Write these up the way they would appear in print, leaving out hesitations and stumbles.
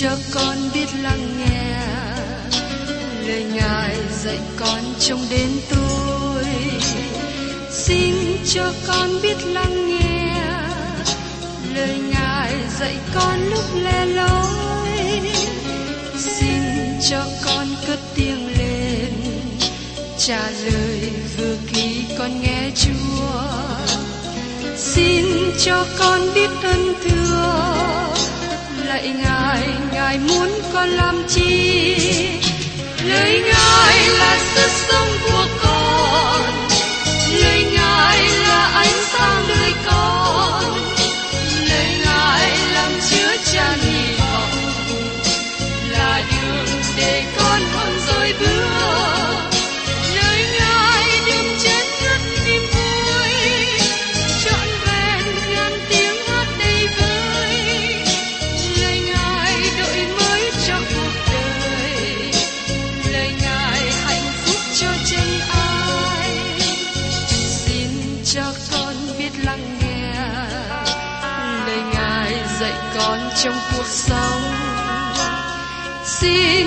cho con biết lắng nghe lời Ngài dạy con trong đến tôi. Xin cho con biết lắng nghe lời Ngài dạy con lúc lẻ loi. Xin cho con cất tiếng lên trả lời vừa khi con nghe Chúa. Xin cho con biết ơn thưa lạy Ngài, Ngài muốn con làm chi? Lời Ngài là sự sống của con, lời Ngài là ánh sáng đời con, lời Ngài làm chứa chan hy vọng, là đường để con không rời bước. Lời Ngài đêm chết rất niềm vui, trọn vẹn ngàn tiếng hát đầy vơi. Lời Ngài đổi mới cho cuộc đời, lời Ngài hạnh phúc cho chân ai. Xin cho con biết lắng nghe lời Ngài dạy con trong cuộc sống. Xin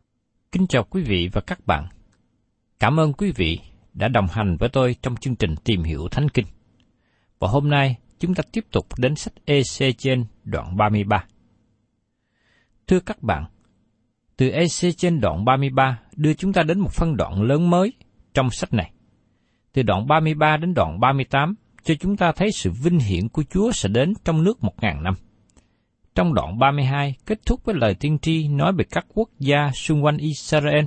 Kính chào quý vị và các bạn. Cảm ơn quý vị đã đồng hành với tôi trong chương trình Tìm Hiểu Thánh Kinh. Và hôm nay chúng ta tiếp tục đến sách Ê-xê-chi-ên đoạn 33. Thưa các bạn, từ Ê-xê-chi-ên đoạn 33 đưa chúng ta đến một phân đoạn lớn mới trong sách này. Từ đoạn 33 đến đoạn 38 cho chúng ta thấy sự vinh hiển của Chúa sẽ đến trong nước 1000 năm. Trong đoạn 32 kết thúc với lời tiên tri nói về các quốc gia xung quanh Israel.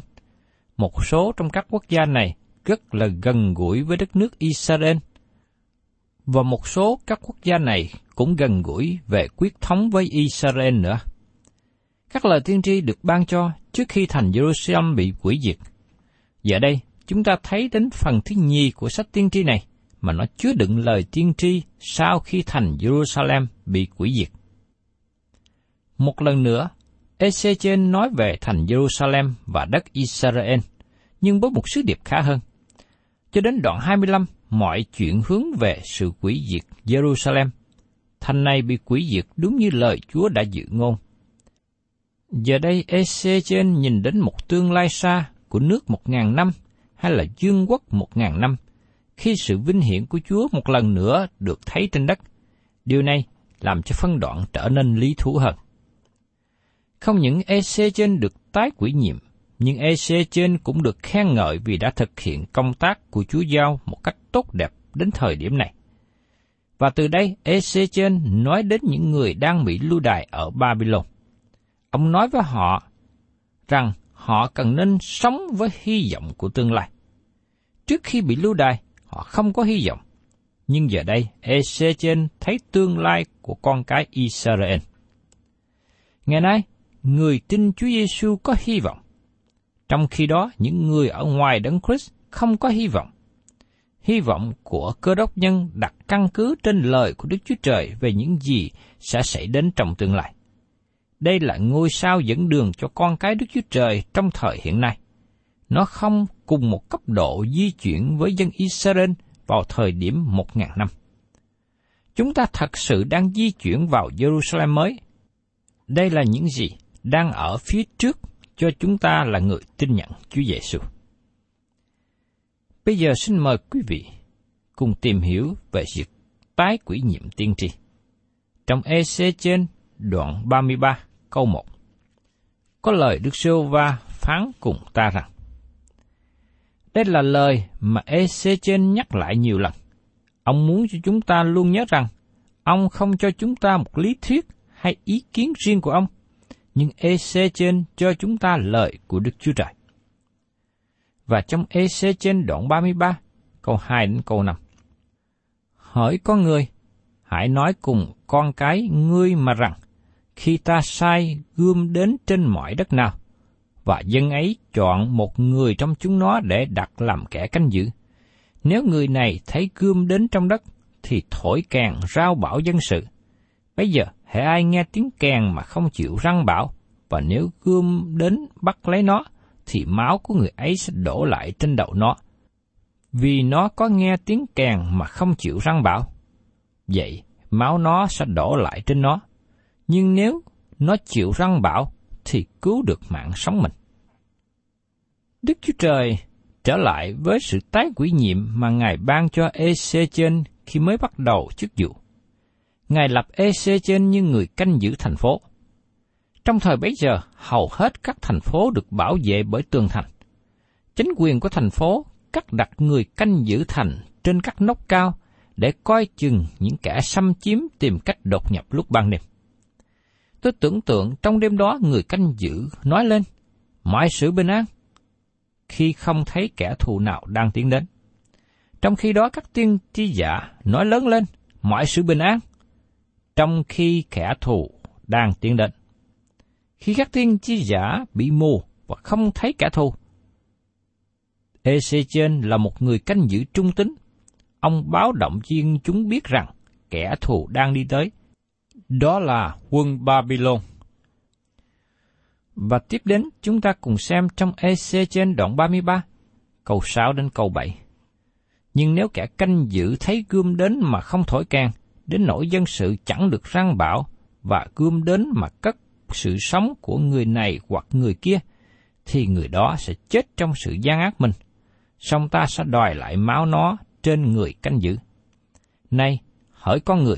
Một số trong các quốc gia này rất là gần gũi với đất nước Israel. Và một số các quốc gia này cũng gần gũi về quyết thống với Israel nữa. Các lời tiên tri được ban cho trước khi thành Jerusalem bị hủy diệt. Giờ đây, chúng ta thấy đến phần thứ nhì của sách tiên tri này mà nó chứa đựng lời tiên tri sau khi thành Jerusalem bị hủy diệt. Một lần nữa, Ê-xê-chi-ên nói về thành Jerusalem và đất Israel, nhưng với một sứ điệp khá hơn. Cho đến đoạn 25, mọi chuyện hướng về sự hủy diệt Jerusalem. Thành này bị hủy diệt đúng như lời Chúa đã dự ngôn. Giờ đây, Ê-xê-chi-ên nhìn đến một tương lai xa của nước 1000 năm hay là vương quốc 1000 năm, khi sự vinh hiển của Chúa một lần nữa được thấy trên đất. Điều này làm cho phân đoạn trở nên lý thú hơn. Không những Ê-xê-chi-ên được tái ủy nhiệm, nhưng Ê-xê-chi-ên cũng được khen ngợi vì đã thực hiện công tác của Chúa giao một cách tốt đẹp đến thời điểm này. Và từ đây, Ê-xê-chi-ên nói đến những người đang bị lưu đày ở Babylon. Ông nói với họ rằng họ cần nên sống với hy vọng của tương lai. Trước khi bị lưu đày, họ không có hy vọng. Nhưng giờ đây, Ê-xê-chi-ên thấy tương lai của con cái Israel. Ngày nay, người tin Chúa Giêsu có hy vọng. Trong khi đó, những người ở ngoài Đấng Christ không có hy vọng. Hy vọng của Cơ Đốc nhân đặt căn cứ trên lời của Đức Chúa Trời về những gì sẽ xảy đến trong tương lai. Đây là ngôi sao dẫn đường cho con cái Đức Chúa Trời trong thời hiện nay. Nó không cùng một cấp độ di chuyển với dân Israel vào thời điểm 1000 năm. Chúng ta thật sự đang di chuyển vào Jerusalem mới. Đây là những gì đang ở phía trước cho chúng ta là người tin nhận Chúa Giêsu. Bây giờ xin mời quý vị cùng tìm hiểu về việc tái ủy nhiệm tiên tri. Trong Ê-xê-chi-ên đoạn 33 câu 1, có lời Đức Giê-hô-va phán cùng ta rằng: Đây là lời mà Ê-xê-chi-ên nhắc lại nhiều lần. Ông muốn cho chúng ta luôn nhớ rằng, ông không cho chúng ta một lý thuyết hay ý kiến riêng của ông, nhưng Ê-xê-chi-ên cho chúng ta lời của Đức Chúa Trời. Và trong Ê-xê-chi-ên đoạn 33, câu 2 đến câu 5. Hỡi con người, hãy nói cùng con cái ngươi mà rằng, khi ta sai gươm đến trên mọi đất nào, và dân ấy chọn một người trong chúng nó để đặt làm kẻ canh giữ. Nếu người này thấy gươm đến trong đất, thì thổi kèn rao bảo dân sự. Bây giờ, hễ ai nghe tiếng kèn mà không chịu răng bảo, và nếu gươm đến bắt lấy nó, thì máu của người ấy sẽ đổ lại trên đầu nó. Vì nó có nghe tiếng kèn mà không chịu răng bảo, vậy máu nó sẽ đổ lại trên nó. Nhưng nếu nó chịu răng bảo, thì cứu được mạng sống mình. Đức Chúa Trời trở lại với sự tái ủy nhiệm mà Ngài ban cho Ê-xê-chi-ên khi mới bắt đầu chức vụ. Ngài lập Ê-xê-chi-ên như người canh giữ thành phố. Trong thời bấy giờ, hầu hết các thành phố được bảo vệ bởi tường thành. Chính quyền của thành phố cắt đặt người canh giữ thành trên các nóc cao để coi chừng những kẻ xâm chiếm tìm cách đột nhập lúc ban đêm. Tôi tưởng tượng trong đêm đó người canh giữ nói lên, mọi sự bình an, khi không thấy kẻ thù nào đang tiến đến. Trong khi đó các tiên tri giả nói lớn lên, mọi sự bình an, trong khi kẻ thù đang tiến đến. Khi các tiên tri giả bị mù và không thấy kẻ thù, Ê-xê-chi-ên là một người canh giữ trung tín. Ông báo động viên chúng biết rằng kẻ thù đang đi tới. Đó là quân Babylon. Và tiếp đến chúng ta cùng xem trong Ê-xê-chi-ên đoạn 33, câu 6 đến câu 7. Nhưng nếu kẻ canh giữ thấy gươm đến mà không thổi kèn, đến nỗi dân sự chẳng được răng bảo, và gươm đến mà cất sự sống của người này hoặc người kia, thì người đó sẽ chết trong sự gian ác mình. Song ta sẽ đòi lại máu nó trên người canh giữ. Này, hỡi con người,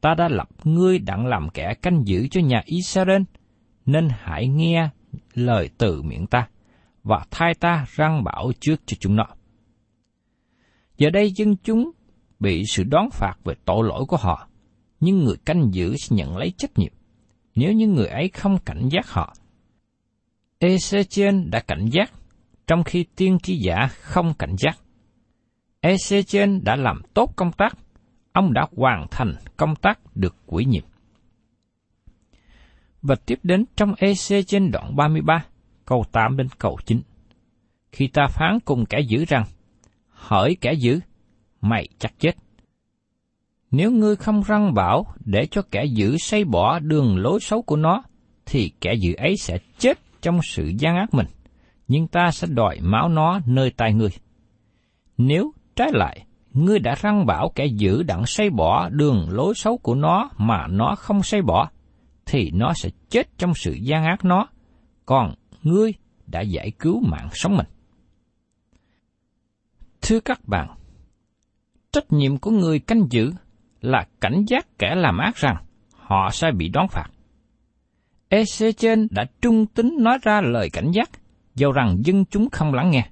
ta đã lập ngươi đặng làm kẻ canh giữ cho nhà Israel, nên hãy nghe lời từ miệng ta, và thay ta răng bảo trước cho chúng nó. Giờ đây dân chúng bị sự đón phạt về tội lỗi của họ, nhưng người canh giữ sẽ nhận lấy trách nhiệm, nếu những người ấy không cảnh giác họ. Ê-xê-chi-ên đã cảnh giác, trong khi tiên tri giả không cảnh giác. Ê-xê-chi-ên đã làm tốt công tác, ông đã hoàn thành công tác được ủy nhiệm. Và tiếp đến trong Ê-xê-chi-ên đoạn 33, câu 8 đến câu 9. Khi ta phán cùng kẻ giữ rằng, hỡi kẻ giữ, mày chắc chết. Nếu ngươi không răng bảo để cho kẻ giữ xây bỏ đường lối xấu của nó, thì kẻ giữ ấy sẽ chết trong sự gian ác mình, nhưng ta sẽ đòi máu nó nơi tay ngươi. Nếu trái lại, ngươi đã răng bảo kẻ giữ đặng xây bỏ đường lối xấu của nó mà nó không xây bỏ, thì nó sẽ chết trong sự gian ác nó, còn ngươi đã giải cứu mạng sống mình. Thưa các bạn, trách nhiệm của người canh giữ là cảnh giác kẻ làm ác rằng họ sẽ bị đón phạt. Ê-xê-chi-ên đã trung tín nói ra lời cảnh giác, dầu rằng dân chúng không lắng nghe.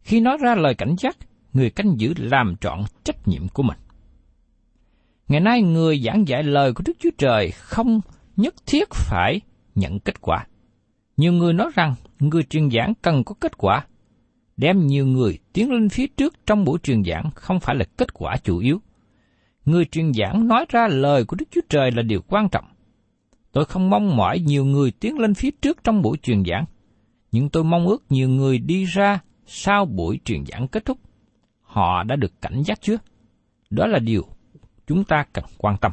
Khi nói ra lời cảnh giác, người canh giữ làm trọn trách nhiệm của mình. Ngày nay, người giảng dạy lời của Đức Chúa Trời không nhất thiết phải nhận kết quả. Nhiều người nói rằng người truyền giảng cần có kết quả, đem nhiều người tiến lên phía trước trong buổi truyền giảng không phải là kết quả chủ yếu. Người truyền giảng nói ra lời của Đức Chúa Trời là điều quan trọng. Tôi không mong mỏi nhiều người tiến lên phía trước trong buổi truyền giảng, nhưng tôi mong ước nhiều người đi ra sau buổi truyền giảng kết thúc. Họ đã được cảnh giác chưa? Đó là điều chúng ta cần quan tâm.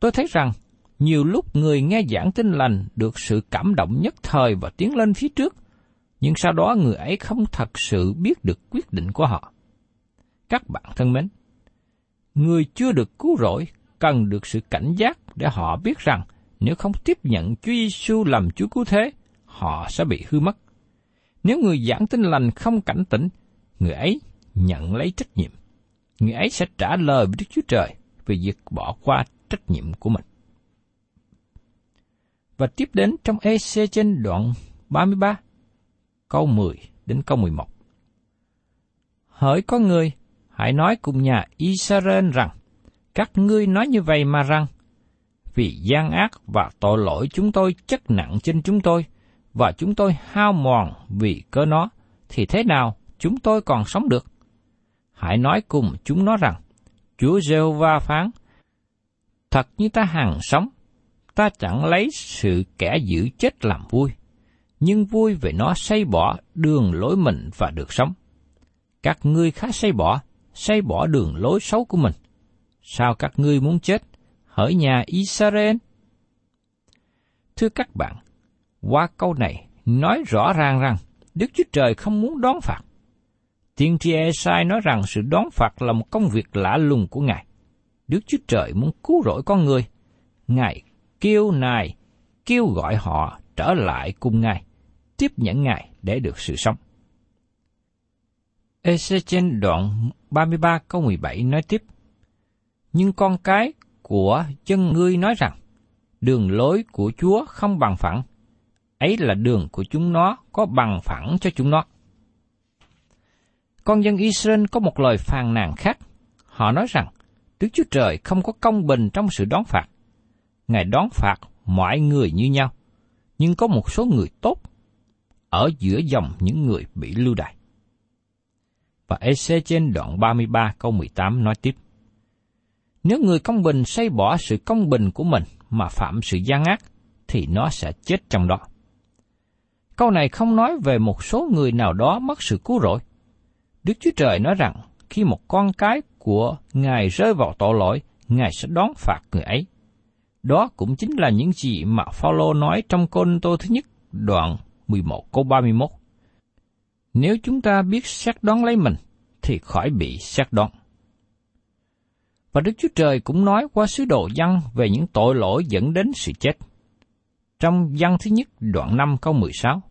Tôi thấy rằng, nhiều lúc người nghe giảng tin lành được sự cảm động nhất thời và tiến lên phía trước, nhưng sau đó người ấy không thật sự biết được quyết định của họ. Các bạn thân mến, người chưa được cứu rỗi cần được sự cảnh giác để họ biết rằng nếu không tiếp nhận Chúa Giêsu làm Chúa Cứu Thế, họ sẽ bị hư mất. Nếu người giảng tin lành không cảnh tỉnh, người ấy nhận lấy trách nhiệm. Người ấy sẽ trả lời với Đức Chúa Trời về việc bỏ qua trách nhiệm của mình. Và tiếp đến trong Ê-xê-chi-ên đoạn 33, câu 10 đến câu 11. Hỡi có người, hãy nói cùng nhà Israel rằng, các ngươi nói như vậy mà rằng, vì gian ác và tội lỗi chúng tôi chất nặng trên chúng tôi, và chúng tôi hao mòn vì cớ nó, thì thế nào chúng tôi còn sống được? Hãy nói cùng chúng nó rằng, Chúa Giê-hô-va phán, thật như ta hằng sống, ta chẳng lấy sự kẻ giữ chết làm vui, nhưng vui về nó xây bỏ đường lối mình và được sống. Các ngươi khá xây bỏ đường lối xấu của mình. Sao các ngươi muốn chết, hỡi nhà Israel? Thưa các bạn, qua câu này nói rõ ràng rằng Đức Chúa Trời không muốn đón phạt. Tiên tri Ê-sai nói rằng sự đón phạt là một công việc lạ lùng của Ngài. Đức Chúa Trời muốn cứu rỗi con người. Ngài kêu gọi họ trở lại cùng Ngài, tiếp nhận Ngài để được sự sống. Ê-xê-chi-ên đoạn 33 câu 17 nói tiếp, nhưng con cái của dân ngươi nói rằng, đường lối của Chúa không bằng phẳng, ấy là đường của chúng nó có bằng phẳng cho chúng nó. Con dân Israel có một lời phàn nàn khác. Họ nói rằng, Đức Chúa Trời không có công bình trong sự đón phạt. Ngài đón phạt mọi người như nhau, nhưng có một số người tốt ở giữa dòng những người bị lưu đày. Và Ê-xê-chi-ên đoạn 33 câu 18 nói tiếp, nếu người công bình xây bỏ sự công bình của mình mà phạm sự gian ác, thì nó sẽ chết trong đó. Câu này không nói về một số người nào đó mất sự cứu rỗi. Đức Chúa Trời nói rằng, khi một con cái của Ngài rơi vào tội lỗi, Ngài sẽ đón phạt người ấy. Đó cũng chính là những gì mà Phao-lô nói trong Côn Tô thứ nhất, đoạn 11 câu 31. Nếu chúng ta biết xét đoán lấy mình, thì khỏi bị xét đoán. Và Đức Chúa Trời cũng nói qua sứ đồ Giăng về những tội lỗi dẫn đến sự chết. Trong Giăng thứ nhất, đoạn 5 câu 16.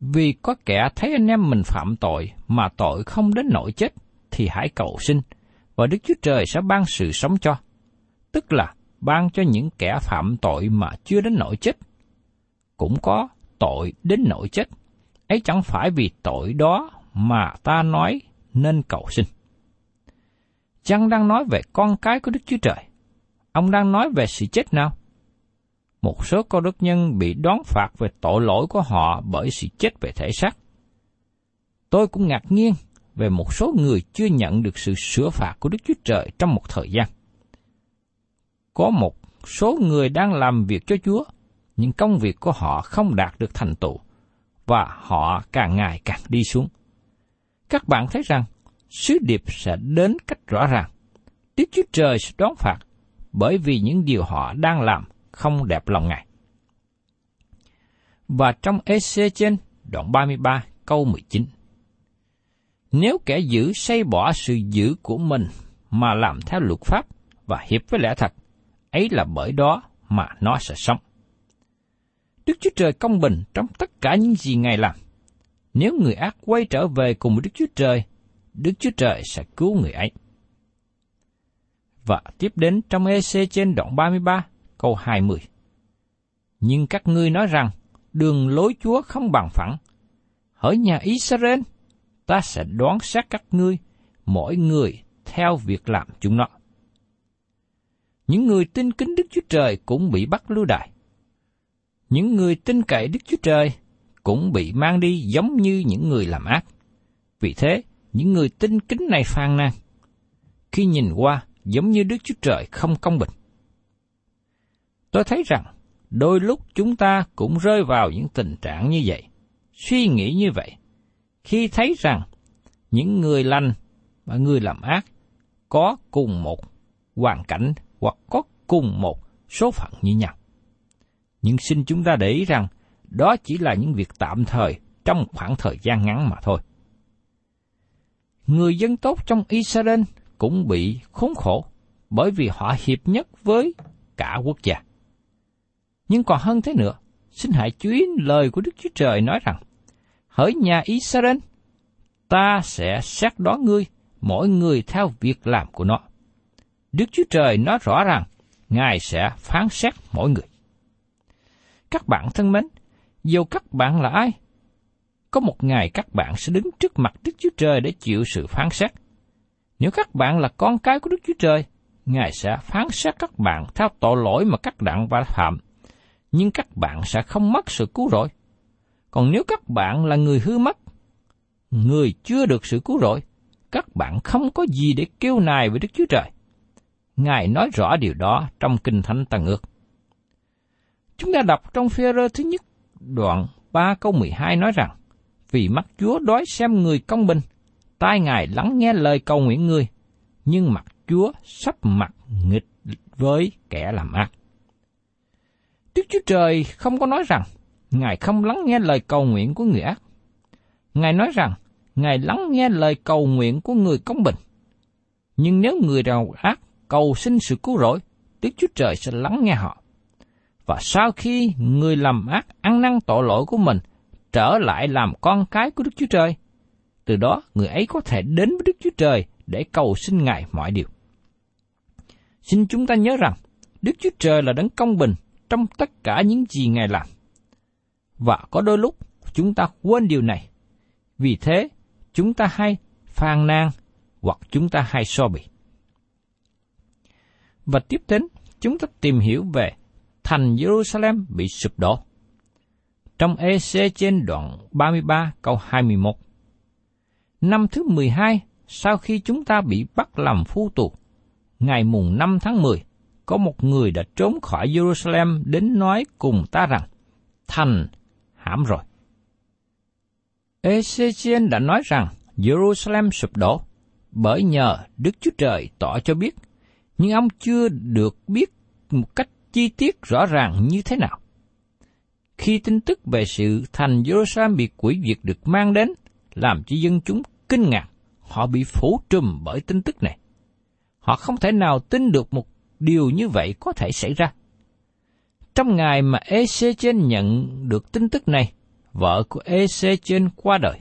Vì có kẻ thấy anh em mình phạm tội mà tội không đến nỗi chết, thì hãy cầu xin, và Đức Chúa Trời sẽ ban sự sống cho. Tức là ban cho những kẻ phạm tội mà chưa đến nỗi chết. Cũng có tội đến nỗi chết, ấy chẳng phải vì tội đó mà ta nói nên cầu xin. Giăng đang nói về con cái của Đức Chúa Trời. Ông đang nói về sự chết nào? Một số cơ đốc nhân bị đón phạt về tội lỗi của họ bởi sự chết về thể xác. Tôi cũng ngạc nhiên về một số người chưa nhận được sự sửa phạt của Đức Chúa Trời trong một thời gian. Có một số người đang làm việc cho Chúa, nhưng công việc của họ không đạt được thành tựu, và họ càng ngày càng đi xuống. Các bạn thấy rằng, sứ điệp sẽ đến cách rõ ràng. Đức Chúa Trời sẽ đón phạt, bởi vì những điều họ đang làm không đẹp lòng Ngài. Và trong Ê-xê-chi-ên đoạn 33 câu 19, nếu kẻ giữ xây bỏ sự giữ của mình mà làm theo luật pháp và hiệp với lẽ thật, ấy là bởi đó mà nó sẽ sống. Đức Chúa Trời công bình trong tất cả những gì Ngài làm. Nếu người ác quay trở về cùng với Đức Chúa Trời, Đức Chúa Trời sẽ cứu người ấy. Và tiếp đến trong Ê-xê-chi-ên đoạn 33 câu 20. Nhưng các ngươi nói rằng, đường lối Chúa không bằng phẳng. Hỡi nhà Israel, ta sẽ đoán xét các ngươi, mỗi người theo việc làm chúng nó. Những người tin kính Đức Chúa Trời cũng bị bắt lưu đày. Những người tin cậy Đức Chúa Trời cũng bị mang đi giống như những người làm ác. Vì thế, những người tin kính này phàn nàn, khi nhìn qua giống như Đức Chúa Trời không công bình. Tôi thấy rằng, đôi lúc chúng ta cũng rơi vào những tình trạng như vậy, suy nghĩ như vậy, khi thấy rằng những người lành và người làm ác có cùng một hoàn cảnh hoặc có cùng một số phận như nhau. Nhưng xin chúng ta để ý rằng, đó chỉ là những việc tạm thời trong khoảng thời gian ngắn mà thôi. Người dân tốt trong Israel cũng bị khốn khổ, bởi vì họ hiệp nhất với cả quốc gia. Nhưng còn hơn thế nữa, xin hãy chú ý lời của Đức Chúa Trời nói rằng, hỡi nhà Israel, ta sẽ xét đoán ngươi, mỗi người theo việc làm của nó. Đức Chúa Trời nói rõ rằng, Ngài sẽ phán xét mỗi người. Các bạn thân mến, dù các bạn là ai, có một ngày các bạn sẽ đứng trước mặt Đức Chúa Trời để chịu sự phán xét. Nếu các bạn là con cái của Đức Chúa Trời, Ngài sẽ phán xét các bạn theo tội lỗi mà các bạn đã phạm, nhưng các bạn sẽ không mất sự cứu rỗi. Còn nếu các bạn là người hư mất, người chưa được sự cứu rỗi, các bạn không có gì để kêu nài với Đức Chúa Trời. Ngài nói rõ điều đó trong Kinh Thánh Tân Ước. Chúng ta đọc trong Phê-rơ thứ nhất, đoạn 3 câu 12 nói rằng, vì mắt Chúa đói xem người công bình, tai Ngài lắng nghe lời cầu nguyện người, nhưng mặt Chúa sắp mặt nghịch với kẻ làm ác. Đức Chúa Trời không có nói rằng Ngài không lắng nghe lời cầu nguyện của người ác. Ngài nói rằng Ngài lắng nghe lời cầu nguyện của người công bình. Nhưng nếu người nào ác cầu xin sự cứu rỗi, Đức Chúa Trời sẽ lắng nghe họ. Và sau khi người làm ác ăn năn tội lỗi của mình, trở lại làm con cái của Đức Chúa Trời, từ đó người ấy có thể đến với Đức Chúa Trời để cầu xin Ngài mọi điều. Xin chúng ta nhớ rằng, Đức Chúa Trời là đấng công bình trong tất cả những gì Ngài làm. Và có đôi lúc chúng ta quên điều này. Vì thế, chúng ta hay phàn nàn hoặc chúng ta hay so bì. Và tiếp đến, chúng ta tìm hiểu về thành Jerusalem bị sụp đổ. Trong Ê-xê-chi-ên đoạn 33 câu 21. Năm thứ 12, sau khi chúng ta bị bắt làm phu tù, ngày mùng 5 tháng 10, có một người đã trốn khỏi Jerusalem đến nói cùng ta rằng, thành hãm rồi. Ê-xê-chi-ên đã nói rằng Jerusalem sụp đổ bởi nhờ Đức Chúa Trời tỏ cho biết, nhưng ông chưa được biết một cách chi tiết rõ ràng như thế nào. Khi tin tức về sự thành Jerusalem bị hủy diệt được mang đến, làm cho dân chúng kinh ngạc, họ bị phủ trùm bởi tin tức này. Họ không thể nào tin được một điều như vậy có thể xảy ra. Trong ngày mà Ê-xê-chi-ên nhận được tin tức này, vợ của Ê-xê-chi-ên qua đời,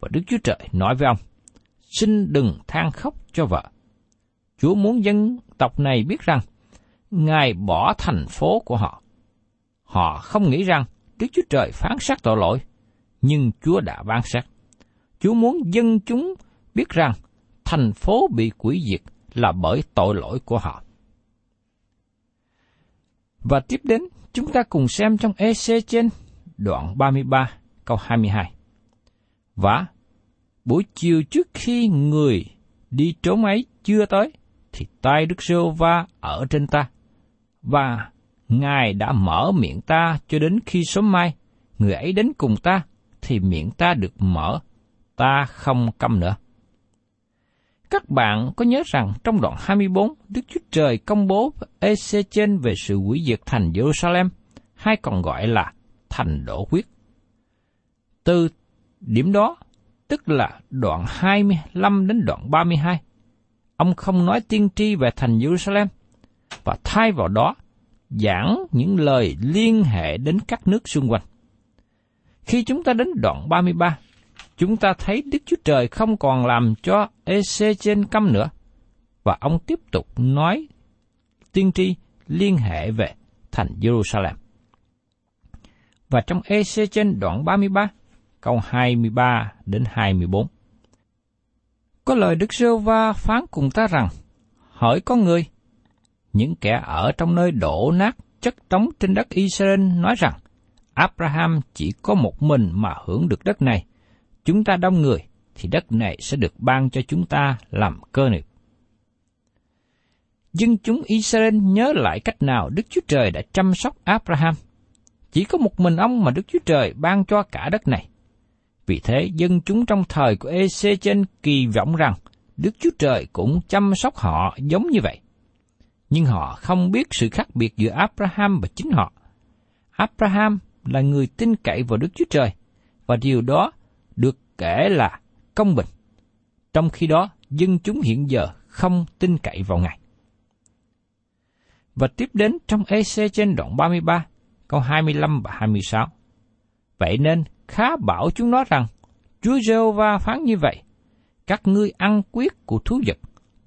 và Đức Chúa Trời nói với ông, xin đừng than khóc cho vợ. Chúa muốn dân tộc này biết rằng, Ngài bỏ thành phố của họ. Họ không nghĩ rằng Đức Chúa Trời phán xét tội lỗi, nhưng Chúa đã phán xét. Chúa muốn dân chúng biết rằng thành phố bị hủy diệt là bởi tội lỗi của họ. Và tiếp đến, chúng ta cùng xem trong Ê-xê-chi-ên đoạn 33 câu 22. Và buổi chiều trước khi người đi trốn ấy chưa tới, thì tay Đức Giê-hô-va ở trên ta, và Ngài đã mở miệng ta cho đến khi sớm mai người ấy đến cùng ta, thì miệng ta được mở, ta không câm nữa. Các bạn có nhớ rằng trong đoạn 24, Đức Chúa Trời công bố Ê-xê-chi-ên về sự hủy diệt thành Jerusalem, hay còn gọi là thành đổ huyết. Từ điểm đó, tức là đoạn 25 đến đoạn 32, ông không nói tiên tri về thành Jerusalem, và thay vào đó, giảng những lời liên hệ đến các nước xung quanh. Khi chúng ta đến đoạn 33, chúng ta thấy Đức Chúa Trời không còn làm cho Ê-xê-chi-ên câm nữa, và ông tiếp tục nói tiên tri liên hệ về thành Jerusalem. Và trong Ê-xê-chi-ên đoạn 33, câu 23 đến 24. Có lời Đức Giê-hô-va phán cùng ta rằng, hỡi con người, những kẻ ở trong nơi đổ nát chất đống trên đất Israel nói rằng, Abraham chỉ có một mình mà hưởng được đất này, chúng ta đông người thì đất này sẽ được ban cho chúng ta làm cơ nghiệp. Dân chúng Israel nhớ lại cách nào Đức Chúa Trời đã chăm sóc Abraham. Chỉ có một mình ông mà Đức Chúa Trời ban cho cả đất này. Vì thế, dân chúng trong thời của Ê-xê-chi-ên kỳ vọng rằng Đức Chúa Trời cũng chăm sóc họ giống như vậy. Nhưng họ không biết sự khác biệt giữa Abraham và chính họ. Abraham là người tin cậy vào Đức Chúa Trời, và điều đó được kể là công bình. Trong khi đó, dân chúng hiện giờ không tin cậy vào Ngài. Và tiếp đến trong Ê-xê-chi-ên đoạn 33, câu 25 và 26. Vậy nên, khá bảo chúng nó rằng, Chúa Giê-hô-va phán như vậy, các ngươi ăn quyết của thú vật,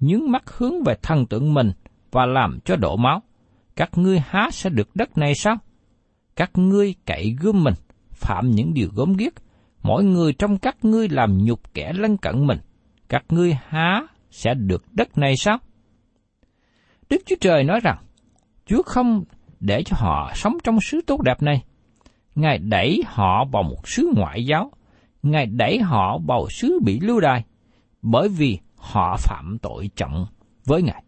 nhướng mắt hướng về thần tượng mình và làm cho đổ máu. Các ngươi há sẽ được đất này sao? Các ngươi cậy gươm mình, phạm những điều gớm ghiếc, Mỗi người trong các ngươi làm nhục kẻ lân cận mình, các ngươi há sẽ được đất này sao? Đức Chúa Trời nói rằng, Chúa không để cho họ sống trong xứ tốt đẹp này. Ngài đẩy họ vào một xứ ngoại giáo, Ngài đẩy họ vào xứ bị lưu đày, bởi vì họ phạm tội trọng với Ngài.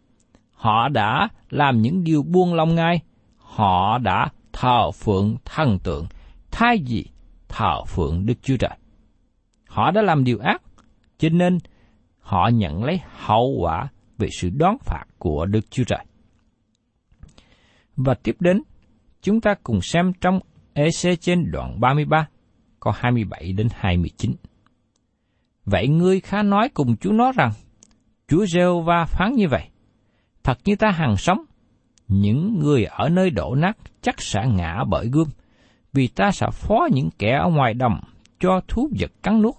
Họ đã làm những điều buông lòng Ngài, họ đã thờ phượng thần tượng, thay vì thờ phượng Đức Chúa Trời. Họ đã làm điều ác, cho nên họ nhận lấy hậu quả về sự đón phạt của Đức Chúa Trời. Và tiếp đến, chúng ta cùng xem trong Ê-xê-chi-ên đoạn 33, câu 27 đến 29. Vậy ngươi khá nói cùng Chúa nó rằng, Chúa Giê-hô-va phán như vậy, thật như ta hằng sống, những người ở nơi đổ nát chắc sẽ ngã bởi gươm, vì ta sẽ phó những kẻ ở ngoài đồng cho thú vật cắn nuốt,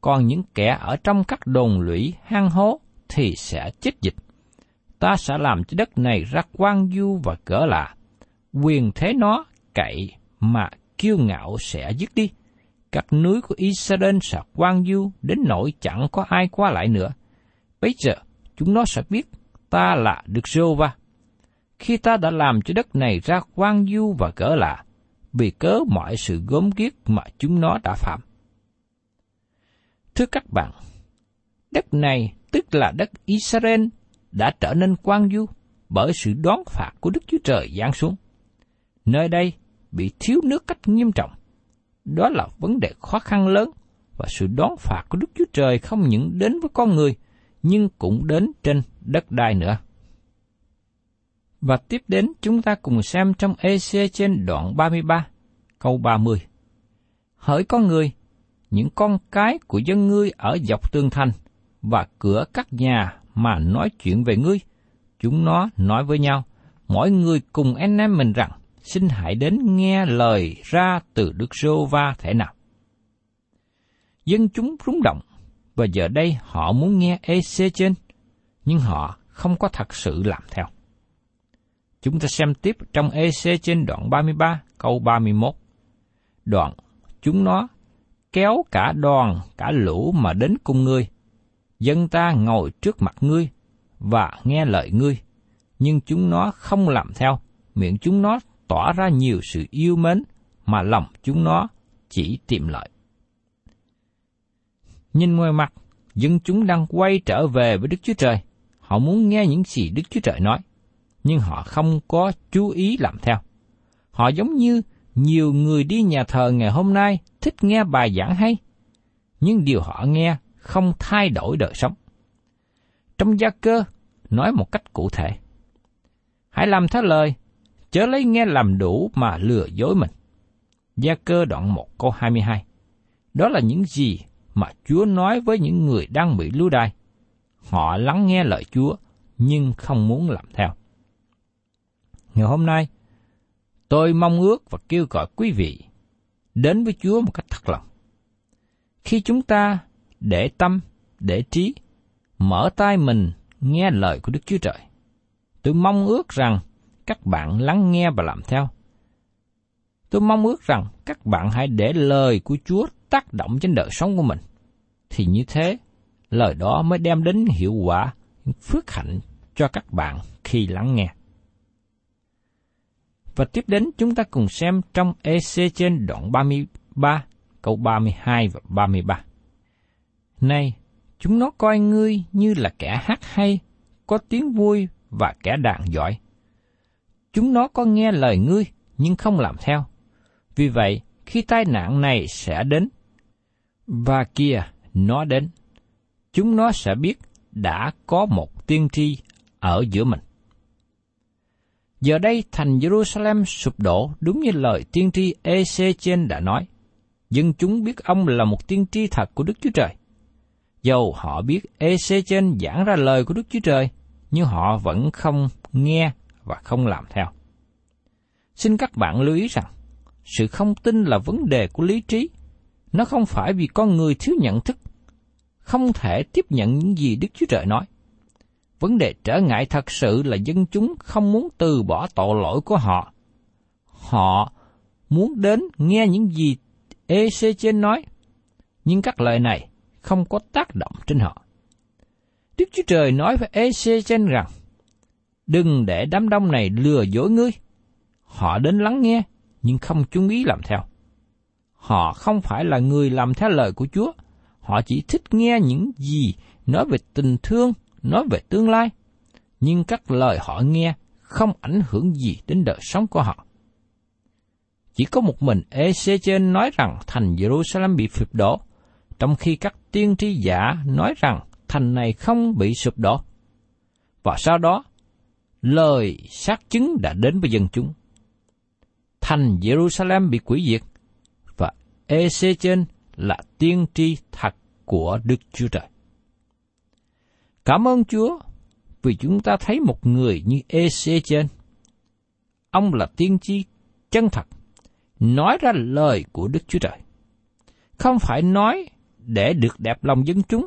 còn những kẻ ở trong các đồn lũy hang hố thì sẽ chết dịch. Ta sẽ làm cho đất này ra quang du và cỡ lạ, quyền thế nó cậy mà kiêu ngạo sẽ dứt đi. Các núi của Ê-sa-đên sẽ quang du đến nỗi chẳng có ai qua lại nữa. Bây giờ chúng nó sẽ biết ta là Đức Giê-hô-va, khi ta đã làm cho đất này ra quang du và cỡ lạ, vì cớ mọi sự gớm ghiếc mà chúng nó đã phạm. Thưa các bạn, đất này tức là đất Israel đã trở nên quang du bởi sự đón phạt của Đức Chúa Trời giáng xuống. Nơi đây bị thiếu nước cách nghiêm trọng. Đó là vấn đề khó khăn lớn, và sự đón phạt của Đức Chúa Trời không những đến với con người, nhưng cũng đến trên đất đai nữa. Và tiếp đến chúng ta cùng xem trong Ê-xê-chi-ên đoạn 33, câu 30. Hỡi con người, những con cái của dân ngươi ở dọc tường thành và cửa các nhà mà nói chuyện về ngươi, chúng nó nói với nhau, mỗi người cùng anh em mình rằng, xin hãy đến nghe lời ra từ Đức Giê-hô-va thế nào. Dân chúng rúng động, và giờ đây họ muốn nghe Ê-xê-chi-ên, nhưng họ không có thật sự làm theo. Chúng ta xem tiếp trong Ê-xê-chi-ên đoạn 33, câu 31. Đoạn, chúng nó kéo cả đoàn, cả lũ mà đến cùng ngươi. Dân ta ngồi trước mặt ngươi và nghe lời ngươi, nhưng chúng nó không làm theo, miệng chúng nó tỏ ra nhiều sự yêu mến, mà lòng chúng nó chỉ tìm lợi. Nhìn ngoài mặt, dân chúng đang quay trở về với Đức Chúa Trời. Họ muốn nghe những gì Đức Chúa Trời nói, nhưng họ không có chú ý làm theo. Họ giống như nhiều người đi nhà thờ ngày hôm nay thích nghe bài giảng hay, nhưng điều họ nghe không thay đổi đời sống. Trong Gia Cơ nói một cách cụ thể, hãy làm theo lời, chớ lấy nghe làm đủ mà lừa dối mình. Gia Cơ đoạn 1 câu 22. Đó là những gì mà Chúa nói với những người đang bị lưu đày. Họ lắng nghe lời Chúa nhưng không muốn làm theo. Ngày hôm nay, tôi mong ước và kêu gọi quý vị đến với Chúa một cách thật lòng. Khi chúng ta để tâm, để trí, mở tai mình nghe lời của Đức Chúa Trời, tôi mong ước rằng các bạn lắng nghe và làm theo. Tôi mong ước rằng các bạn hãy để lời của Chúa tác động trên đời sống của mình. Thì như thế, lời đó mới đem đến hiệu quả, phước hạnh cho các bạn khi lắng nghe. Và tiếp đến chúng ta cùng xem trong Ê-xê-chi-ên đoạn 33, câu 32 và 33. Này, chúng nó coi ngươi như là kẻ hát hay, có tiếng vui và kẻ đàn giỏi. Chúng nó có nghe lời ngươi, nhưng không làm theo. Vì vậy, khi tai nạn này sẽ đến, và kìa, nó đến, chúng nó sẽ biết đã có một tiên tri ở giữa mình. Giờ đây, thành Jerusalem sụp đổ đúng như lời tiên tri Ê-xê-chi-ên đã nói. Dân chúng biết ông là một tiên tri thật của Đức Chúa Trời. Dầu họ biết Ê-xê-chi-ên giảng ra lời của Đức Chúa Trời, nhưng họ vẫn không nghe và không làm theo. Xin các bạn lưu ý rằng, sự không tin là vấn đề của lý trí. Nó không phải vì con người thiếu nhận thức, không thể tiếp nhận những gì Đức Chúa Trời nói. Vấn đề trở ngại thật sự là dân chúng không muốn từ bỏ tội lỗi của họ. Họ muốn đến nghe những gì Ê-xê-chi-ên nói, nhưng các lời này không có tác động trên họ. Đức Chúa Trời nói với Ê-xê-chi-ên rằng, đừng để đám đông này lừa dối ngươi. Họ đến lắng nghe, nhưng không chú ý làm theo. Họ không phải là người làm theo lời của Chúa. Họ chỉ thích nghe những gì nói về tình thương, nói về tương lai. Nhưng các lời họ nghe không ảnh hưởng gì đến đời sống của họ. Chỉ có một mình Ê-xê-chi-ên nói rằng thành Giê-ru-sa-lem bị sụp đổ, trong khi các tiên tri giả nói rằng thành này không bị sụp đổ. Và sau đó, lời xác chứng đã đến với dân chúng. Thành Giê-ru-sa-lem bị hủy diệt, và Ê-xê-chi-ên là tiên tri thật của Đức Chúa Trời. Cảm ơn Chúa vì chúng ta thấy một người như Ê-xê-chi-ên. Ông là tiên tri chân thật, nói ra lời của Đức Chúa Trời. Không phải nói để được đẹp lòng dân chúng,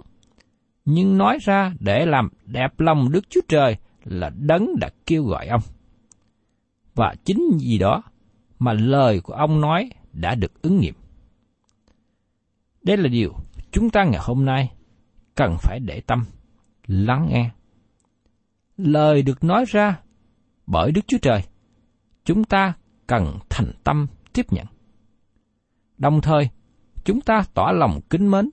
nhưng nói ra để làm đẹp lòng Đức Chúa Trời là Đấng đã kêu gọi ông. Và chính vì đó mà lời của ông nói đã được ứng nghiệm. Đây là điều chúng ta ngày hôm nay cần phải để tâm, lắng nghe. Lời được nói ra bởi Đức Chúa Trời, chúng ta cần thành tâm tiếp nhận. Đồng thời, chúng ta tỏ lòng kính mến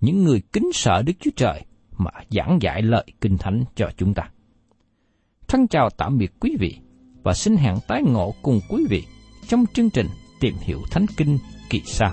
những người kính sợ Đức Chúa Trời mà giảng dạy lời Kinh Thánh cho chúng ta. Thân chào tạm biệt quý vị và xin hẹn tái ngộ cùng quý vị trong chương trình Tìm Hiểu Thánh Kinh kỳ sau.